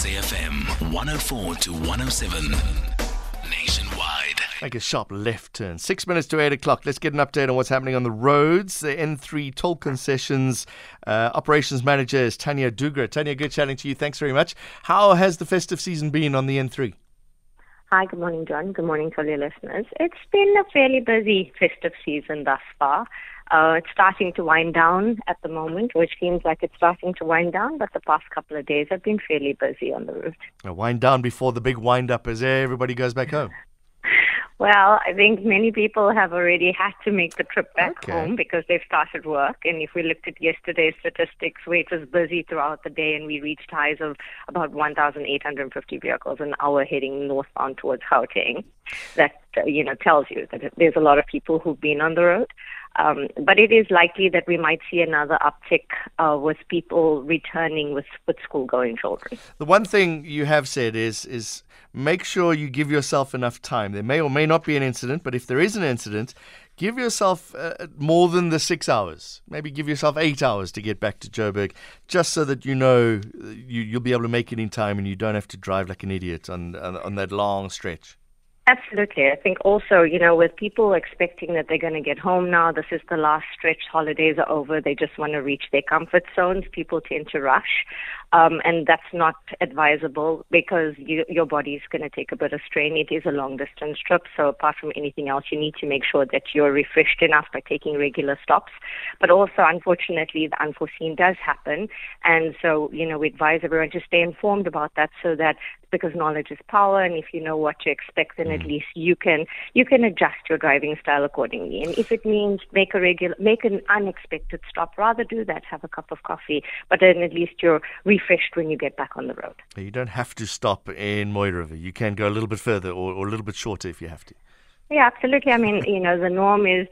SAFM 104 to 107 nationwide. Make a sharp left turn. 6 minutes to 8 o'clock. Let's get an update on what's happening on the roads. The N3 Toll Concessions operations manager is Thania Dhoogra. Thania, good chatting to you. Thanks very much. How has the festive season been on the N3? Hi, good morning, John. Good morning to all your listeners. It's been a fairly busy festive season thus far. It's starting to wind down at the moment, which seems like it's starting to wind down, but the past couple of days have been fairly busy on the route. A wind down before the big wind up as everybody goes back home. Well, I think many people have already had to make the trip back home because they've started work. And if we looked at yesterday's statistics, where it was busy throughout the day and we reached highs of about 1,850 vehicles an hour heading northbound towards Gauteng, that tells you that there's a lot of people who've been on the road. But it is likely that we might see another uptick with people returning with school-going children. The one thing you have said is make sure you give yourself enough time. There may or may not be an incident, but if there is an incident, give yourself more than the 6 hours. Maybe give yourself 8 hours to get back to Joburg, just so that you know you'll be able to make it in time and you don't have to drive like an idiot on that long stretch. Absolutely. I think also, with people expecting that they're going to get home now, this is the last stretch, holidays are over, they just want to reach their comfort zones, people tend to rush. And that's not advisable because your body is going to take a bit of strain. It is a long distance trip, so apart from anything else, you need to make sure that you're refreshed enough by taking regular stops. But also, unfortunately, the unforeseen does happen. And so, we advise everyone to stay informed about that because knowledge is power, and if you know what to expect, then at least you can adjust your driving style accordingly. And if it means make an unexpected stop, rather do that, have a cup of coffee, but then at least you're refreshed when you get back on the road. You don't have to stop in Moira River. You can go a little bit further or a little bit shorter if you have to. Yeah, absolutely. I mean, the norm is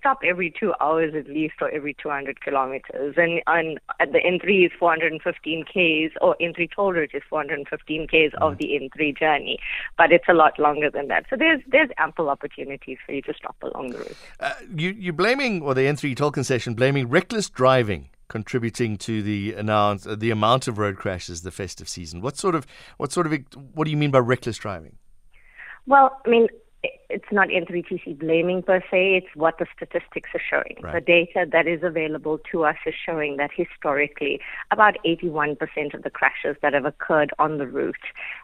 stop every 2 hours at least, or every 200 kilometers. And at the N3 is 415 Ks, or N3 toll route is 415 Ks of the N3 journey. But it's a lot longer than that. So there's ample opportunities for you to stop along the route. You're blaming, or the N3 toll concession, blaming reckless driving contributing to the amount of road crashes the festive season. What do you mean by reckless driving? Well, I mean, it's not N3TC blaming per se, it's what the statistics are showing. Right. The data that is available to us is showing that historically, about 81% of the crashes that have occurred on the route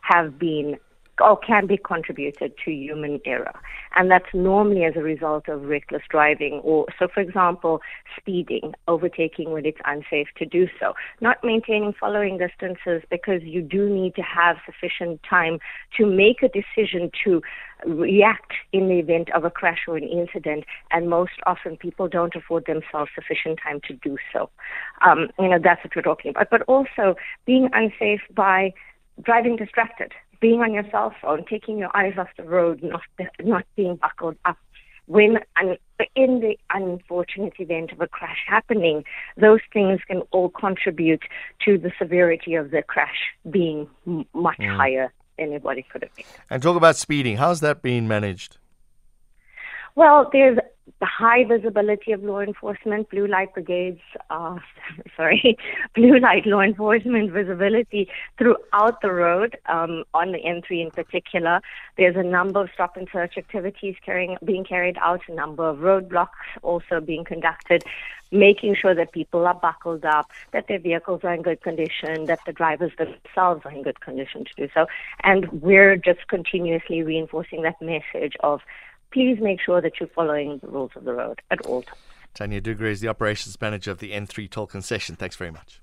have been or can be contributed to human error. And that's normally as a result of reckless driving so for example, speeding, overtaking when it's unsafe to do so, not maintaining following distances because you do need to have sufficient time to make a decision to react in the event of a crash or an incident, and most often people don't afford themselves sufficient time to do so. That's what we're talking about. But also being unsafe by driving distracted, being on your cell phone, taking your eyes off the road, not being buckled up. In the unfortunate event of a crash happening, those things can all contribute to the severity of the crash being much higher than anybody could have been. And talk about speeding. How's that being managed? Well, there's the high visibility of law enforcement, blue light brigades, blue light law enforcement visibility throughout the road, on the N3 in particular. There's a number of stop and search activities being carried out, a number of roadblocks also being conducted, making sure that people are buckled up, that their vehicles are in good condition, that the drivers themselves are in good condition to do so. And we're just continuously reinforcing that message of, please make sure that you're following the rules of the road at all times. Thania Dhoogra is the operations manager of the N3 Toll Concession. Thanks very much.